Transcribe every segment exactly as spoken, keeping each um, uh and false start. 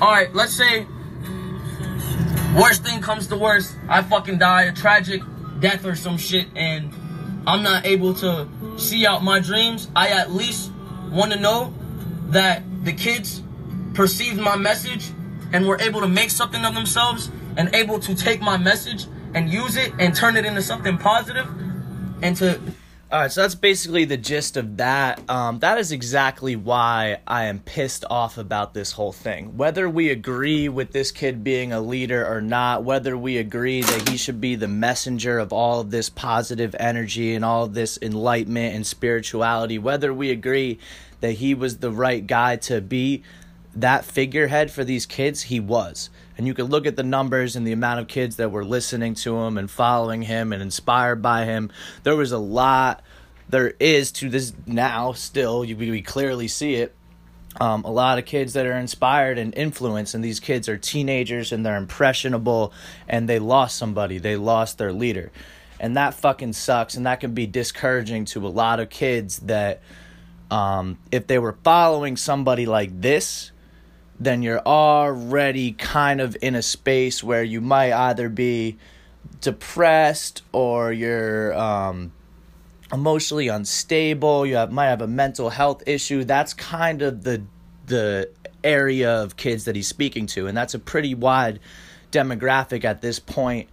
all right, let's say worst thing comes to worst, I fucking die a tragic death or some shit, and I'm not able to see out my dreams, I at least want to know that the kids perceived my message and were able to make something of themselves and able to take my message and use it and turn it into something positive and to... All right, so that's basically the gist of that. Um, that is exactly why I am pissed off about this whole thing. Whether we agree with this kid being a leader or not, whether we agree that he should be the messenger of all of this positive energy and all of this enlightenment and spirituality, whether we agree that he was the right guy to be that figurehead for these kids, he was. And you could look at the numbers and the amount of kids that were listening to him and following him and inspired by him. There was a lot, there is to this now still, you, we clearly see it, um, a lot of kids that are inspired and influenced, and these kids are teenagers and they're impressionable and they lost somebody, they lost their leader. And that fucking sucks, and that can be discouraging to a lot of kids that um, if they were following somebody like this, then you're already kind of in a space where you might either be depressed or you're um, emotionally unstable. You have, might have a mental health issue. That's kind of the the area of kids that he's speaking to, and that's a pretty wide demographic at this point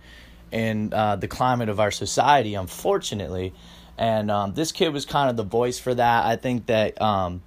in uh, the climate of our society, unfortunately. And um, this kid was kind of the voice for that. I think that... Um,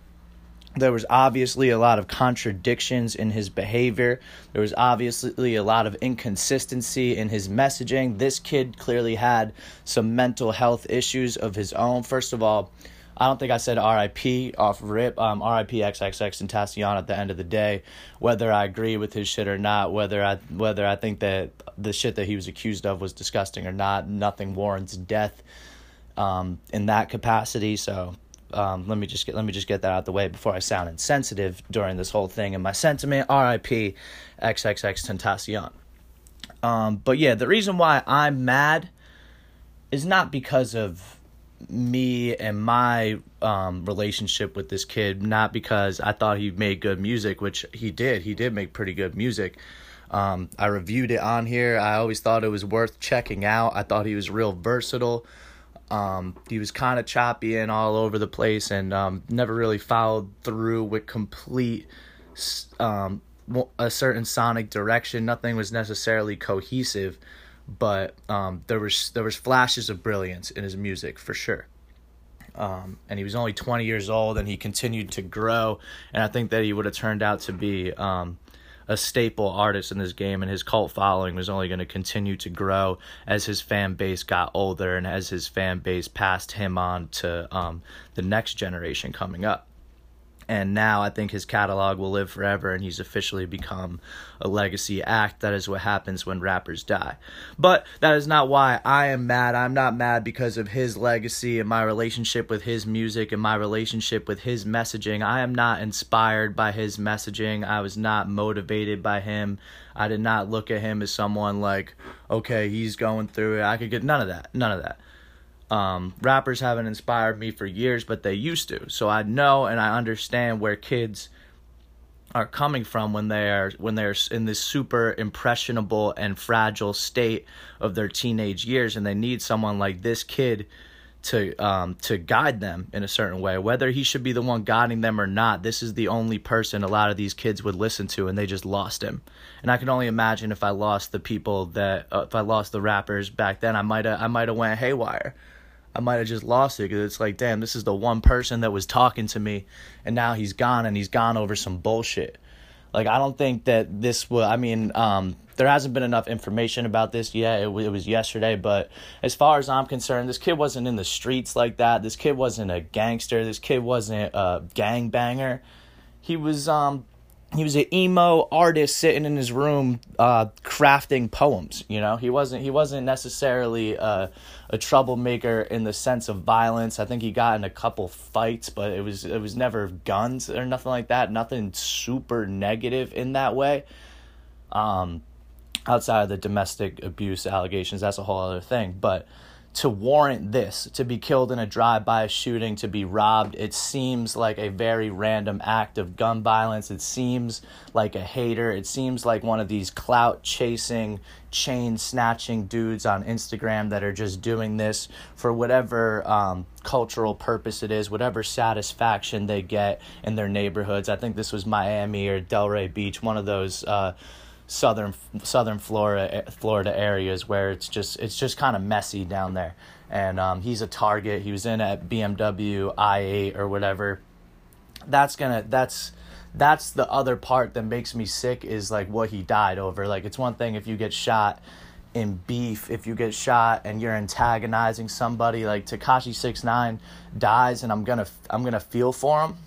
There was obviously a lot of contradictions in his behavior. There was obviously a lot of inconsistency in his messaging. This kid clearly had some mental health issues of his own. First of all, I don't think I said R I P off rip. Um, R I P XXXTentacion at the end of the day. Whether I agree with his shit or not, whether I whether I think that the shit that he was accused of was disgusting or not, nothing warrants death um, in that capacity, so... Um, let me just get let me just get that out of the way before I sound insensitive during this whole thing and my sentiment. R I P XXXTentacion. Um, but yeah, the reason why I'm mad is not because of me and my um, relationship with this kid. Not because I thought he made good music, which he did. He did make pretty good music. Um, I reviewed it on here. I always thought it was worth checking out. I thought he was real versatile. Um, he was kind of choppy and all over the place, and um, never really followed through with complete um, a certain sonic direction. Nothing was necessarily cohesive, but um, there was there was flashes of brilliance in his music for sure. Um, and he was only twenty years old, and he continued to grow. And I think that he would have turned out to be um, a staple artist in this game, and his cult following was only going to continue to grow as his fan base got older and as his fan base passed him on to um, the next generation coming up. And now I think his catalog will live forever, and he's officially become a legacy act. That is what happens when rappers die. But that is not why I am mad. I'm not mad because of his legacy and my relationship with his music and my relationship with his messaging. I am not inspired by his messaging. I was not motivated by him. I did not look at him as someone like, okay, he's going through it. I could get none of that. None of that. Um, rappers haven't inspired me for years, but they used to. So I know and I understand where kids are coming from when they are when they're in this super impressionable and fragile state of their teenage years, and they need someone like this kid to um to guide them in a certain way. Whether he should be the one guiding them or not, this is the only person a lot of these kids would listen to, and they just lost him. And I can only imagine if I lost the people that uh, if I lost the rappers back then, I might have I might have went haywire. I might have just lost it, because it's like, damn, this is the one person that was talking to me, and now he's gone, and he's gone over some bullshit. Like, I don't think that this will, I mean, um, there hasn't been enough information about this yet. It, w- it was yesterday, but as far as I'm concerned, this kid wasn't in the streets like that. This kid wasn't a gangster. This kid wasn't a gangbanger. He was, um, he was an emo artist sitting in his room uh, crafting poems, you know? He wasn't he wasn't necessarily uh, a troublemaker in the sense of violence. I think he got in a couple fights, but it was it was never guns or nothing like that. Nothing super negative in that way. Um, outside of the domestic abuse allegations, that's a whole other thing. But to warrant this, to be killed in a drive-by shooting, to be robbed. It seems like a very random act of gun violence. It seems like a hater. It seems like one of these clout-chasing, chain-snatching dudes on Instagram that are just doing this for whatever um, cultural purpose it is, whatever satisfaction they get in their neighborhoods. I think this was Miami or Delray Beach, one of those uh Southern Southern Florida Florida areas where it's just it's just kind of messy down there. And um, he's a target. He was in at B M W i eight or whatever. That's gonna that's that's the other part that makes me sick, is like what he died over. Like, it's one thing if you get shot in beef, if you get shot and you're antagonizing somebody. Like, Tekashi six nine dies, and I'm gonna I'm gonna feel for him.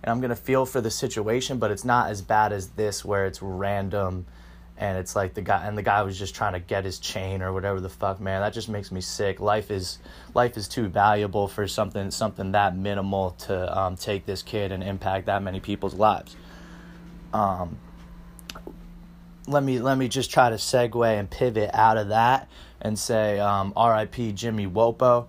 And I'm going to feel for the situation, but it's not as bad as this where it's random and it's like the guy and the guy was just trying to get his chain or whatever the fuck, man. That just makes me sick. Life is life is too valuable for something something that minimal to um, take this kid and impact that many people's lives. Um, let me let me just try to segue and pivot out of that and say um, R I P Jimmy Wopo.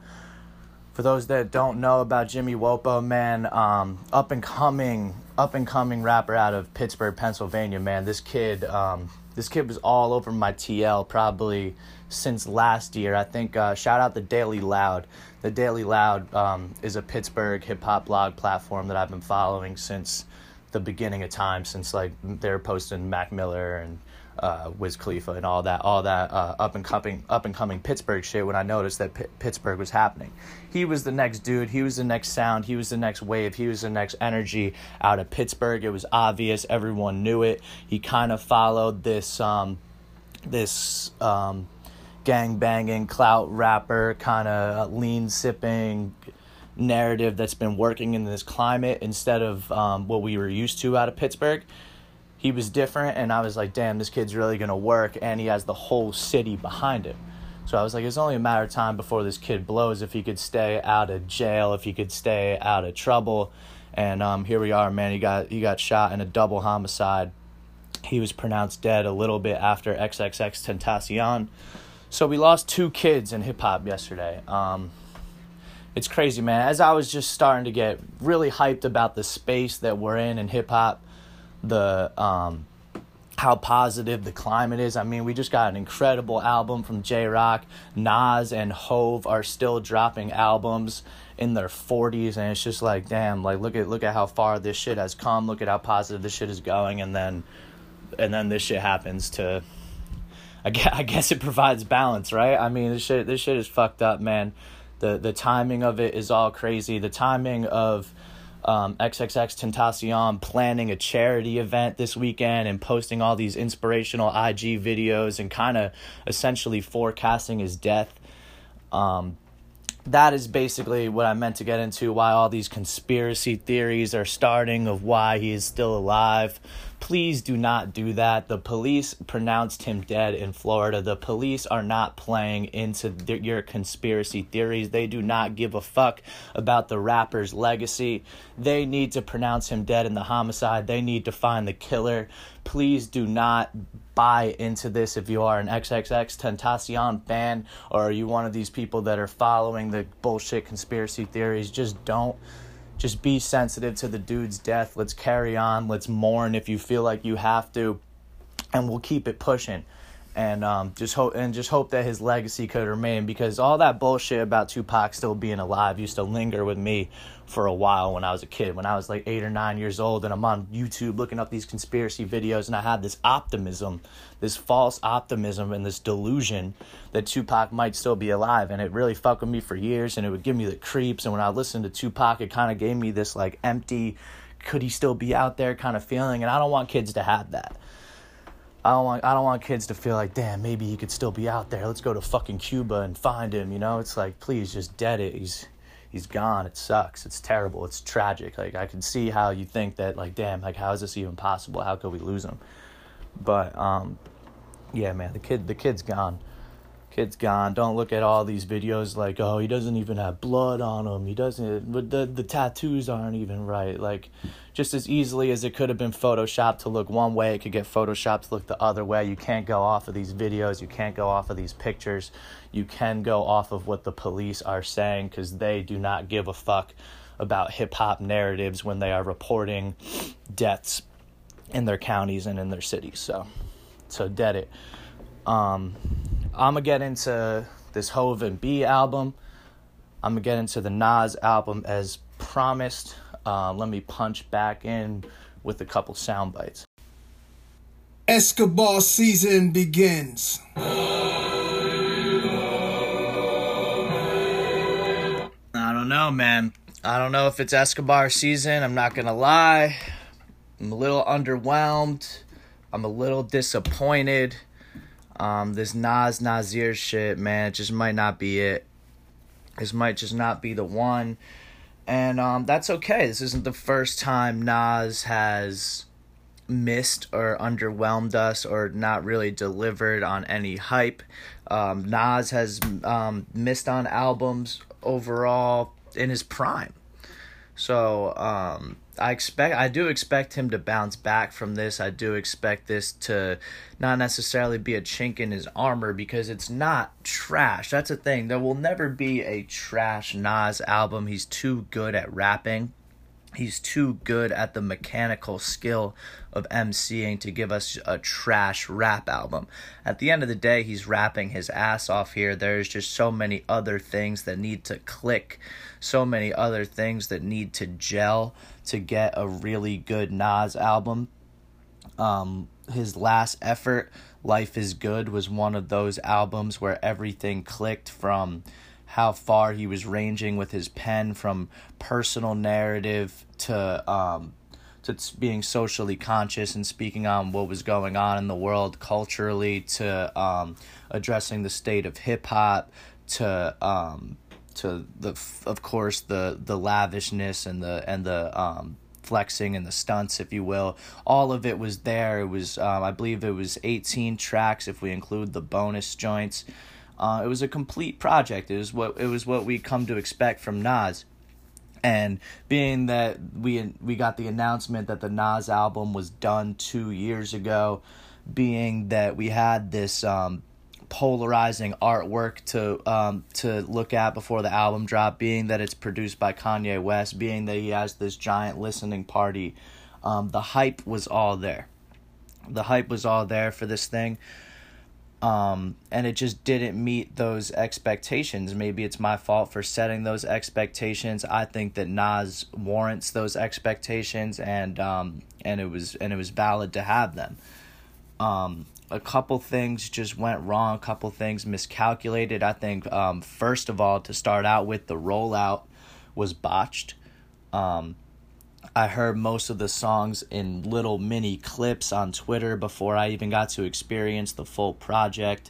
For those that don't know about Jimmy Wopo, man, um, up and coming, up and coming rapper out of Pittsburgh, Pennsylvania, man. This kid, um, this kid was all over my T L probably since last year. I think uh, shout out the Daily Loud. The Daily Loud um, is a Pittsburgh hip hop blog platform that I've been following since the beginning of time. Since like they're posting Mac Miller and uh, Wiz Khalifa and all that, all that uh, up and coming, up and coming Pittsburgh shit. When I noticed that P- Pittsburgh was happening, he was the next dude. He was the next sound. He was the next wave. He was the next energy out of Pittsburgh. It was obvious. Everyone knew it. He kind of followed this, um, this um, gang banging clout rapper kind of lean sipping narrative that's been working in this climate instead of um, what we were used to out of Pittsburgh. He was different, and I was like, damn, this kid's really going to work, and he has the whole city behind him. So I was like, it's only a matter of time before this kid blows, if he could stay out of jail, if he could stay out of trouble. And um, here we are, man. He got he got shot in a double homicide. He was pronounced dead a little bit after XXXTentacion. So we lost two kids in hip-hop yesterday. Um, it's crazy, man. As I was just starting to get really hyped about the space that we're in in hip-hop, the um how positive the climate is. I mean, we just got an incredible album from J-Rock. Nas and Hov are still dropping albums in their forties, and it's just like, damn, like look at look at how far this shit has come. Look at how positive this shit is going, and then and then this shit happens to I guess, I guess it provides balance, right? I mean, this shit this shit is fucked up, man. The the timing of it is all crazy. The timing of Um, XXXTentacion planning a charity event this weekend and posting all these inspirational I G videos and kind of essentially forecasting his death. Um, that is basically what I meant to get into, why all these conspiracy theories are starting of why he is still alive. Please do not do that. The police pronounced him dead in Florida. The police are not playing into th- your conspiracy theories. They do not give a fuck about the rapper's legacy. They need to pronounce him dead in the homicide. They need to find the killer. Please do not buy into this if you are an XXXTentacion fan or are you one of these people that are following the bullshit conspiracy theories. Just don't. Just be sensitive to the dude's death. Let's carry on. Let's mourn if you feel like you have to, and we'll keep it pushing. And um, just hope and just hope that his legacy could remain, because all that bullshit about Tupac still being alive used to linger with me for a while when I was a kid. When I was like eight or nine years old, and I'm on YouTube looking up these conspiracy videos, and I had this optimism, this false optimism, and this delusion that Tupac might still be alive, and it really fucked with me for years, and it would give me the creeps. And when I listened to Tupac, it kind of gave me this like empty, could he still be out there kind of feeling, and I don't want kids to have that. I don't want I don't want kids to feel like, damn, maybe he could still be out there. Let's go to fucking Cuba and find him, you know? It's like, please, just dead it. He's he's gone. It sucks. It's terrible. It's tragic. Like, I can see how you think that, like, damn, like, how is this even possible? How could we lose him? But um yeah, man, the kid the kid's gone. Kid's gone. Don't look at all these videos like, oh, he doesn't even have blood on him. He doesn't, but the, the tattoos aren't even right. Like, just as easily as it could have been Photoshopped to look one way, it could get Photoshopped to look the other way. You can't go off of these videos. You can't go off of these pictures. You can go off of what the police are saying, because they do not give a fuck about hip-hop narratives when they are reporting deaths in their counties and in their cities. So, so dead it. Um... I'm going to get into this Hov and B album. I'm going to get into the Nas album as promised. Uh, let me punch back in with a couple sound bites. Escobar season begins. I don't know, man. I don't know if it's Escobar season. I'm not going to lie. I'm a little underwhelmed. I'm a little disappointed. Um, this Nas Nasir shit, man, it just might not be it. This might just not be the one. And um, that's okay. This isn't the first time Nas has missed or underwhelmed us or not really delivered on any hype. Um, Nas has um, missed on albums overall in his prime. So um, I expect, I do expect him to bounce back from this. I do expect this to not necessarily be a chink in his armor, because it's not trash. That's the thing. There will never be a trash Nas album. He's too good at rapping. He's too good at the mechanical skill of emceeing to give us a trash rap album. At the end of the day, he's rapping his ass off here. There's just so many other things that need to click, so many other things that need to gel to get a really good Nas album. Um, his last effort, Life is Good, was one of those albums where everything clicked from how far he was ranging with his pen, from personal narrative to um, to being socially conscious and speaking on what was going on in the world culturally, to um, addressing the state of hip hop, to um, to the of course the the lavishness and the and the um, flexing and the stunts, if you will. All of it was there. It was um, I believe it was eighteen tracks if we include the bonus joints. Uh, it was a complete project. It was what it was what we come to expect from Nas, and being that we we got the announcement that the Nas album was done two years ago, being that we had this um, polarizing artwork to um, to look at before the album drop, being that it's produced by Kanye West, being that he has this giant listening party, um, the hype was all there. The hype was all there for this thing. Um, and it just didn't meet those expectations. Maybe it's my fault for setting those expectations. I think that Nas warrants those expectations, and um, and it was and it was valid to have them. Um, a couple things just went wrong. A couple things miscalculated. I think um, first of all, to start out with, the rollout was botched. Um, I heard most of the songs in little mini clips on Twitter before I even got to experience the full project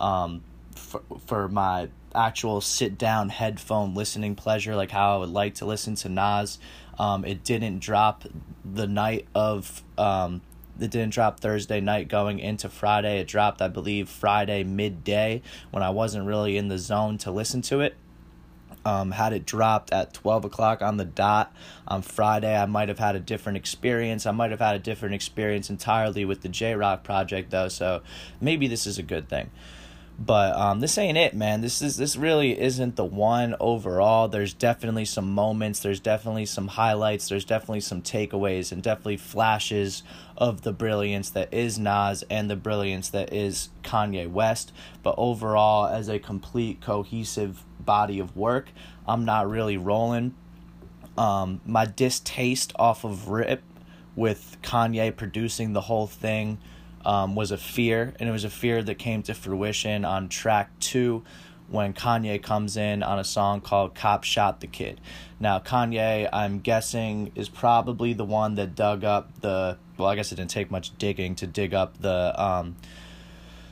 um, for, for my actual sit-down headphone listening pleasure, like how I would like to listen to Nas. Um, it didn't drop the night of... Um, it didn't drop Thursday night going into Friday. It dropped, I believe, Friday midday, when I wasn't really in the zone to listen to it. Um, had it dropped at twelve o'clock on the dot on Friday, I might have had a different experience. I might have had a different experience entirely with the J-Rock project, though, so maybe this is a good thing. But um, this ain't it, man. This is this really isn't the one overall. There's definitely some moments. There's definitely some highlights. There's definitely some takeaways and definitely flashes of the brilliance that is Nas and the brilliance that is Kanye West. But overall, as a complete cohesive body of work, I'm not really rolling. Um, my distaste off of Rip with Kanye producing the whole thing Um, was a fear, and it was a fear that came to fruition on track two when Kanye comes in on a song called Cop Shot the Kid. Now, Kanye, I'm guessing, is probably the one that dug up the, well, I guess it didn't take much digging to dig up the um,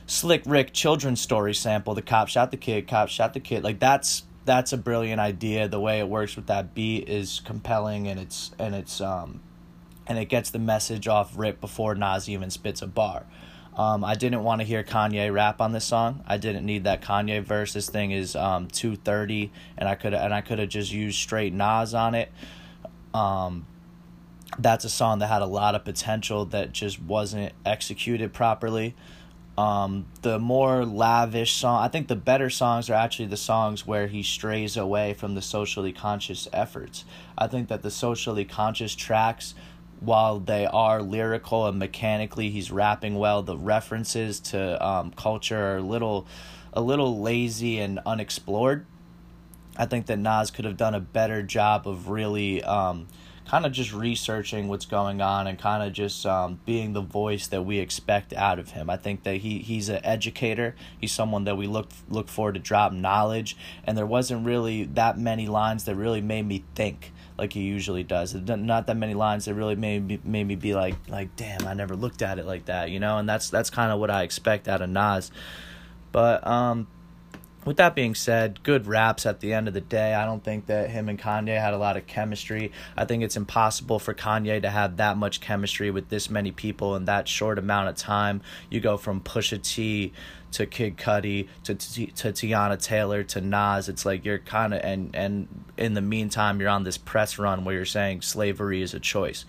Slick Rick children's story sample, the Cop Shot the Kid, Cop Shot the Kid. Like, that's that's a brilliant idea. The way it works with that beat is compelling, and it's, and it's, um, and it gets the message off Rip before Nas even spits a bar. Um, I didn't want to hear Kanye rap on this song. I didn't need that Kanye verse. This thing is um two thirty, and I could and I could have just used straight Nas on it. Um, that's a song that had a lot of potential that just wasn't executed properly. Um, the more lavish song, I think the better songs are actually the songs where he strays away from the socially conscious efforts. I think that the socially conscious tracks, while they are lyrical and mechanically he's rapping well, the references to um, culture are a little, a little lazy and unexplored. I think that Nas could have done a better job of really um, kind of just researching what's going on and kind of just um, being the voice that we expect out of him. I think that he he's an educator. He's someone that we look look for to drop knowledge, and there wasn't really that many lines that really made me think like he usually does. Not that many lines that really made me, made me be like, like, damn, I never looked at it like that, you know? And that's that's kind of what I expect out of Nas. But um, with that being said, good raps at the end of the day. I don't think that him and Kanye had a lot of chemistry. I think it's impossible for Kanye to have that much chemistry with this many people in that short amount of time. You go from Pusha T to Kid Cudi, to, to to Tiana Taylor, to Nas. It's like you're kind of, and, and in the meantime, you're on this press run where you're saying slavery is a choice.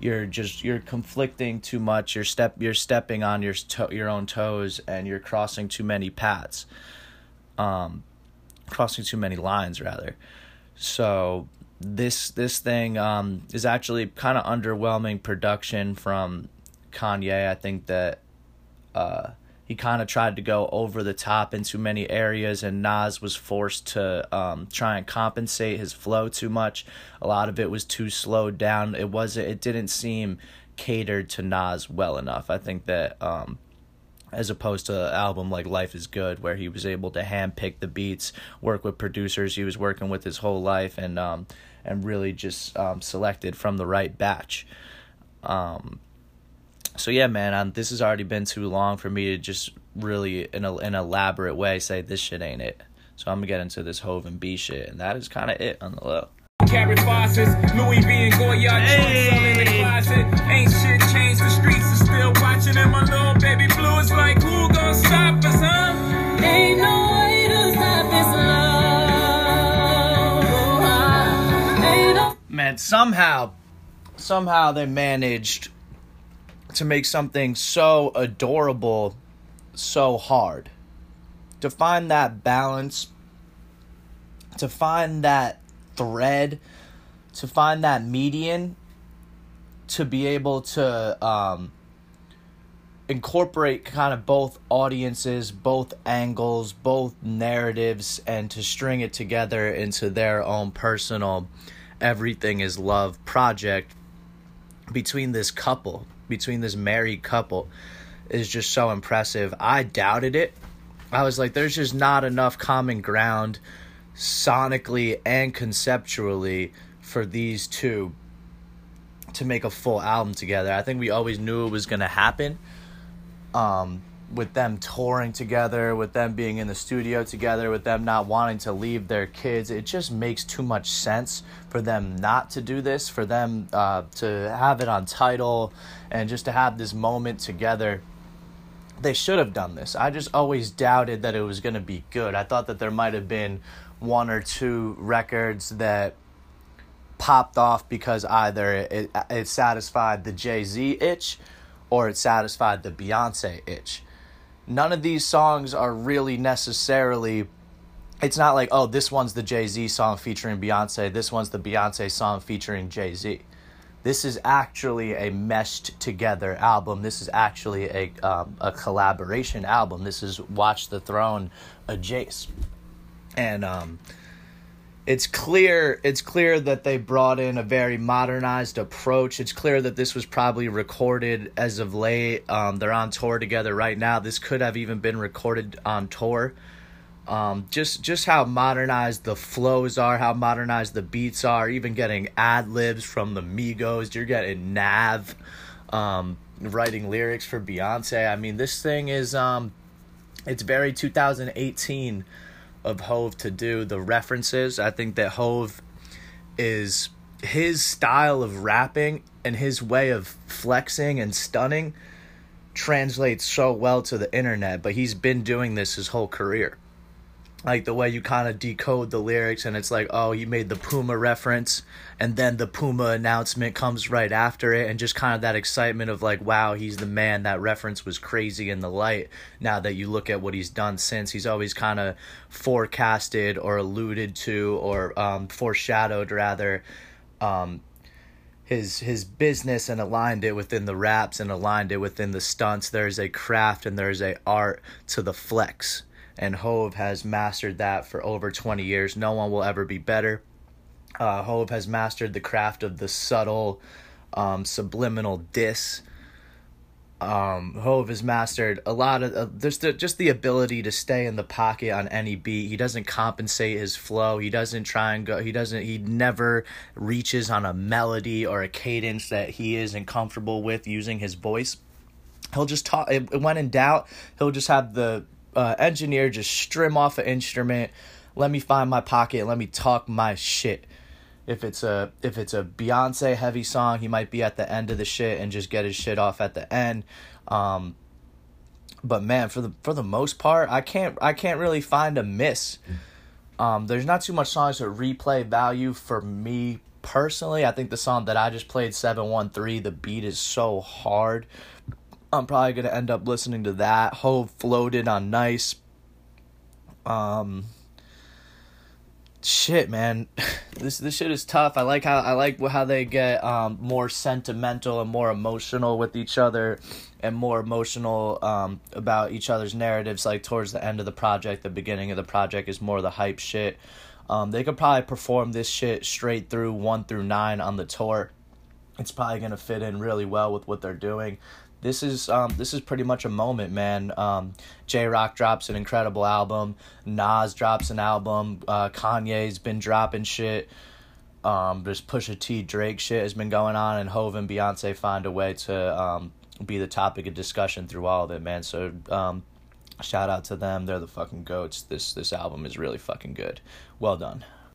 You're just, you're conflicting too much. You're step, you're stepping on your to, your own toes, and you're crossing too many paths, um, crossing too many lines rather. So this, this thing um, is actually kind of underwhelming production from Kanye. I think that, uh, he kind of tried to go over the top in too many areas, and Nas was forced to um, try and compensate his flow too much. A lot of it was too slowed down. It wasn't. It didn't seem catered to Nas well enough. I think that um, as opposed to an album like Life is Good, where he was able to handpick the beats, work with producers he was working with his whole life, and um, and really just um, selected from the right batch. Um, So yeah, man, I'm, this has already been too long for me to just really, in a, an elaborate way, say this shit ain't it. So I'm going to get into this Hov and B shit, and that is kind of it on the low. Carrot bosses, Louis V and Goyard, hey. In the closet. Ain't shit changed, the streets are still watching, and my little baby blue is like, who gon' stop us, huh? Ain't no way to stop this love. Ain't no- man, somehow, somehow they managed to make something so adorable so hard, to find that balance, to find that thread, to find that median, to be able to um, incorporate kind of both audiences, both angles, both narratives, and to string it together into their own personal Everything is Love project between this couple. Between this married couple is just so impressive. I doubted it. I was like, there's just not enough common ground sonically and conceptually for these two to make a full album together. I think we always knew it was going to happen. Um, with them touring together, with them being in the studio together, with them not wanting to leave their kids, it just makes too much sense for them not to do this, for them uh, to have it on title and just to have this moment together. They should have done this. I just always doubted that it was going to be good. I thought that there might have been one or two records that popped off because either it, it satisfied the Jay-Z itch or it satisfied the Beyoncé itch. None of these songs are really necessarily, it's not like, oh, this one's the Jay-Z song featuring Beyonce, this one's the Beyonce song featuring Jay-Z. This is actually a meshed together album. This is actually a um, a collaboration album. This is Watch the Throne adjacent. And um, it's clear, it's clear that they brought in a very modernized approach. It's clear that this was probably recorded as of late. Um, they're on tour together right now. This could have even been recorded on tour. Um, just just how modernized the flows are, how modernized the beats are, even getting ad-libs from the Migos. You're getting Nav um, writing lyrics for Beyonce. I mean, this thing is, um, it's very two thousand eighteen of Hov to do. The references, I think that Hov is, his style of rapping and his way of flexing and stunning translates so well to the internet, but he's been doing this his whole career. Like, the way you kind of decode the lyrics, and it's like, oh, he made the Puma reference, and then the Puma announcement comes right after it, and just kind of that excitement of, like, wow, he's the man. That reference was crazy in the light. Now that you look at what he's done since, he's always kind of forecasted or alluded to or um, foreshadowed, rather, um, his his business, and aligned it within the raps and aligned it within the stunts. There's a craft and there's a art to the flex. And Hov has mastered that for over twenty years. No one will ever be better. Uh, Hov has mastered the craft of the subtle, um, subliminal diss. Um, Hov has mastered a lot of... Uh, there's the, just the ability to stay in the pocket on any beat. He doesn't compensate his flow. He doesn't try and go... He doesn't... He never reaches on a melody or a cadence that he isn't comfortable with using his voice. He'll just talk... When in doubt, he'll just have the... Uh, engineer just strum off an instrument. Let me find my pocket. Let me talk my shit. If it's a if it's a Beyonce heavy song, he might be at the end of the shit and just get his shit off at the end. Um, but man, for the for the most part, I can't I can't really find a miss. Um, there's not too much songs with replay value for me personally. I think the song that I just played, seven one three, the beat is so hard. I'm probably going to end up listening to that. Hov floated on Nice. Um, shit, man. This this shit is tough. I like how I like how they get um, more sentimental and more emotional with each other, and more emotional um, about each other's narratives, like towards the end of the project. The beginning of the project is more the hype shit. Um, they could probably perform this shit straight through one through nine on the tour. It's probably going to fit in really well with what they're doing. This is um this is pretty much a moment, man. Um, J-Rock drops an incredible album. Nas drops an album. Uh, Kanye's been dropping shit. Um, there's Pusha T, Drake shit has been going on, and Hov and Beyonce find a way to um be the topic of discussion through all of it, man. So um, shout out to them. They're the fucking goats. This this album is really fucking good. Well done.